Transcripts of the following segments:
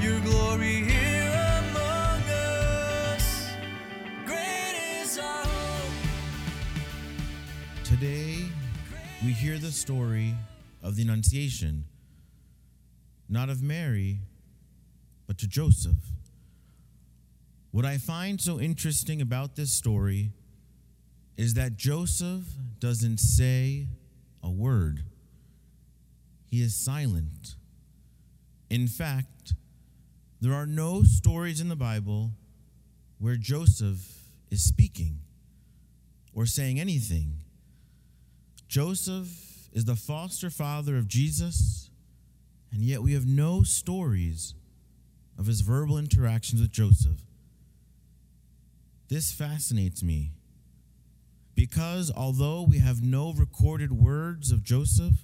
Your glory here among us, great is our hope. Today we hear the story of the Annunciation, not of Mary, but to Joseph. What I find so interesting about this story is that Joseph doesn't say a word. He is silent. In fact, there are no stories in the Bible where Joseph is speaking or saying anything. Joseph is the foster father of Jesus, and yet we have no stories of his verbal interactions with Joseph. This fascinates me, because although we have no recorded words of Joseph,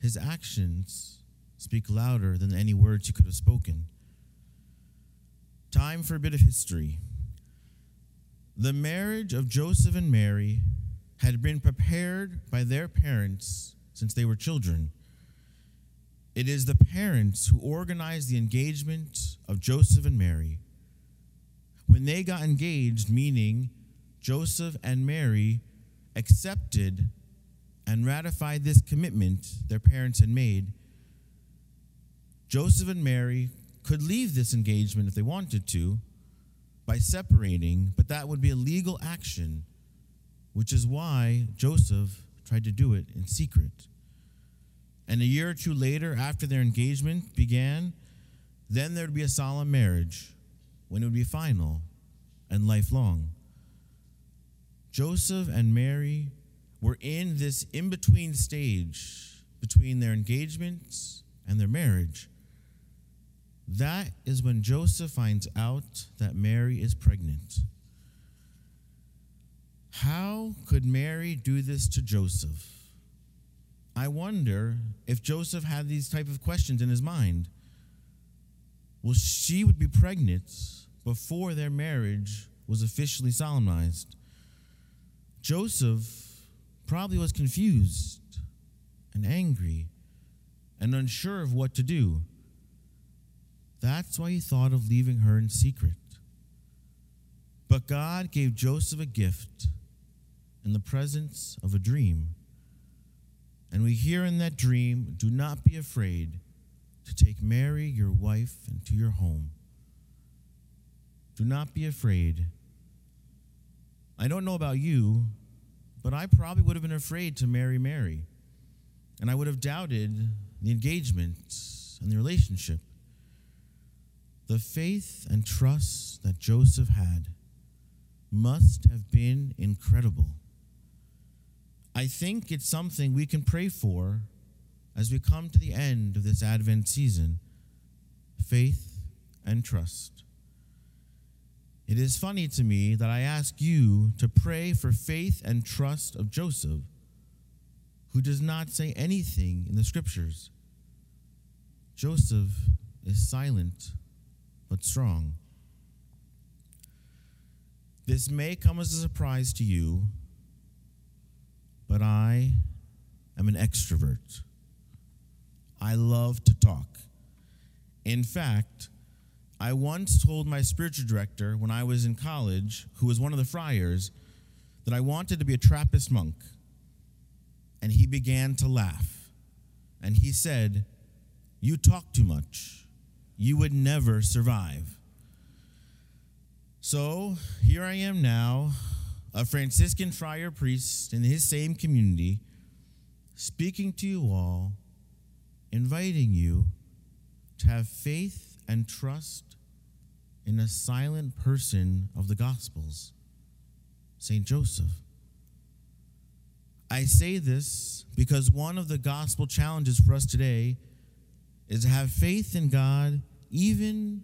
his actions speak louder than any words he could have spoken. Time for a bit of history. The marriage of Joseph and Mary had been prepared by their parents since they were children. It is the parents who organized the engagement of Joseph and Mary. When they got engaged, meaning Joseph and Mary accepted and ratified this commitment their parents had made, Joseph and Mary could leave this engagement if they wanted to by separating, but that would be a legal action, which is why Joseph tried to do it in secret. And a year or two later, after their engagement began, then there would be a solemn marriage when it would be final and lifelong. Joseph and Mary were in this in-between stage between their engagements and their marriage. That is when Joseph finds out that Mary is pregnant. How could Mary do this to Joseph? I wonder if Joseph had these type of questions in his mind. Well, she would be pregnant before their marriage was officially solemnized. Joseph probably was confused and angry and unsure of what to do. That's why he thought of leaving her in secret. But God gave Joseph a gift in the presence of a dream. And we hear in that dream, "Do not be afraid to take Mary, your wife, into your home. Do not be afraid." I don't know about you, but I probably would have been afraid to marry Mary. And I would have doubted the engagement and the relationship. The faith and trust that Joseph had must have been incredible. I think it's something we can pray for as we come to the end of this Advent season: faith and trust. It is funny to me that I ask you to pray for faith and trust of Joseph, who does not say anything in the scriptures. Joseph is silent but strong. This may come as a surprise to you, but I am an extrovert. I love to talk. In fact, I once told my spiritual director when I was in college, who was one of the friars, that I wanted to be a Trappist monk. And he began to laugh. And he said, "You talk too much. You would never survive." So here I am now, a Franciscan friar priest in his same community, speaking to you all, inviting you to have faith and trust in a silent person of the Gospels, St. Joseph. I say this because one of the gospel challenges for us today is to have faith in God even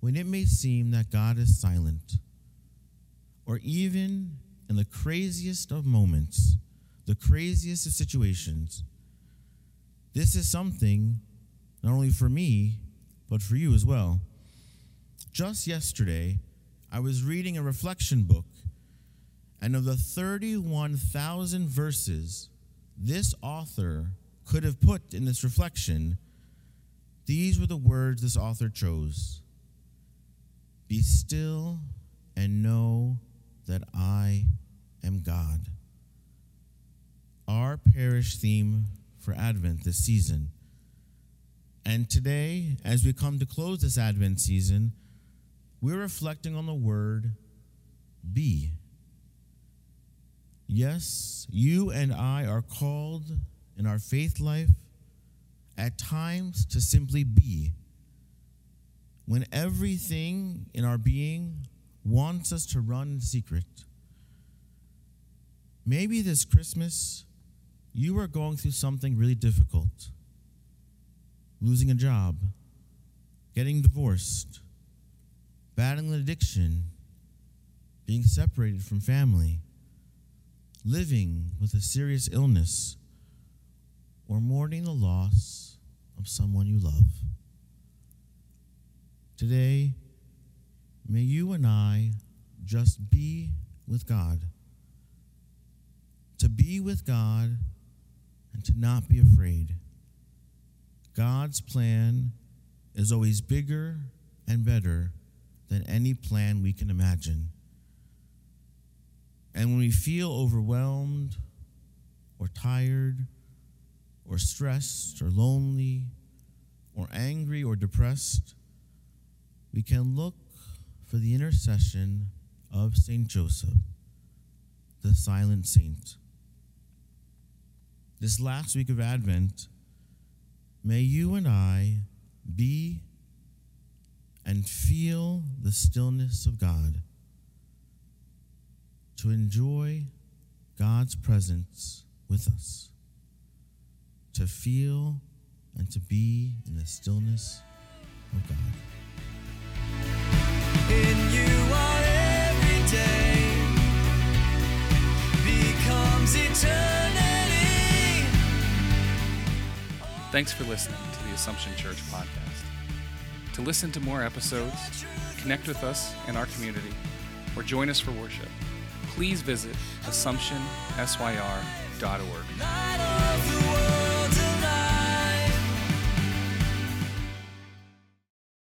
when it may seem that God is silent, or even in the craziest of moments, the craziest of situations. This is something not only for me, but for you as well. Just yesterday, I was reading a reflection book, and of the 31,000 verses this author could have put in this reflection, these were the words this author chose: "Be still and know that I am God." Our parish theme for Advent this season. And today, as we come to close this Advent season, we're reflecting on the word be. Yes, you and I are called in our faith life at times to simply be. When everything in our being wants us to run secret. Maybe this Christmas you are going through something really difficult. Losing a job, getting divorced, battling an addiction, being separated from family, living with a serious illness, or mourning the loss of someone you love. Today, may you and I just be with God. To be with God and to not be afraid. God's plan is always bigger and better than any plan we can imagine. And when we feel overwhelmed or tired or stressed or lonely or angry or depressed, we can look for the intercession of Saint Joseph, the silent saint. This last week of Advent, may you and I be and feel the stillness of God, to enjoy God's presence with us, to feel and to be in the stillness of God. In you are every day becomes eternity. Thanks for listening to the Assumption Church podcast. To listen to more episodes, connect with us in our community, or join us for worship, please visit assumptionsyr.org.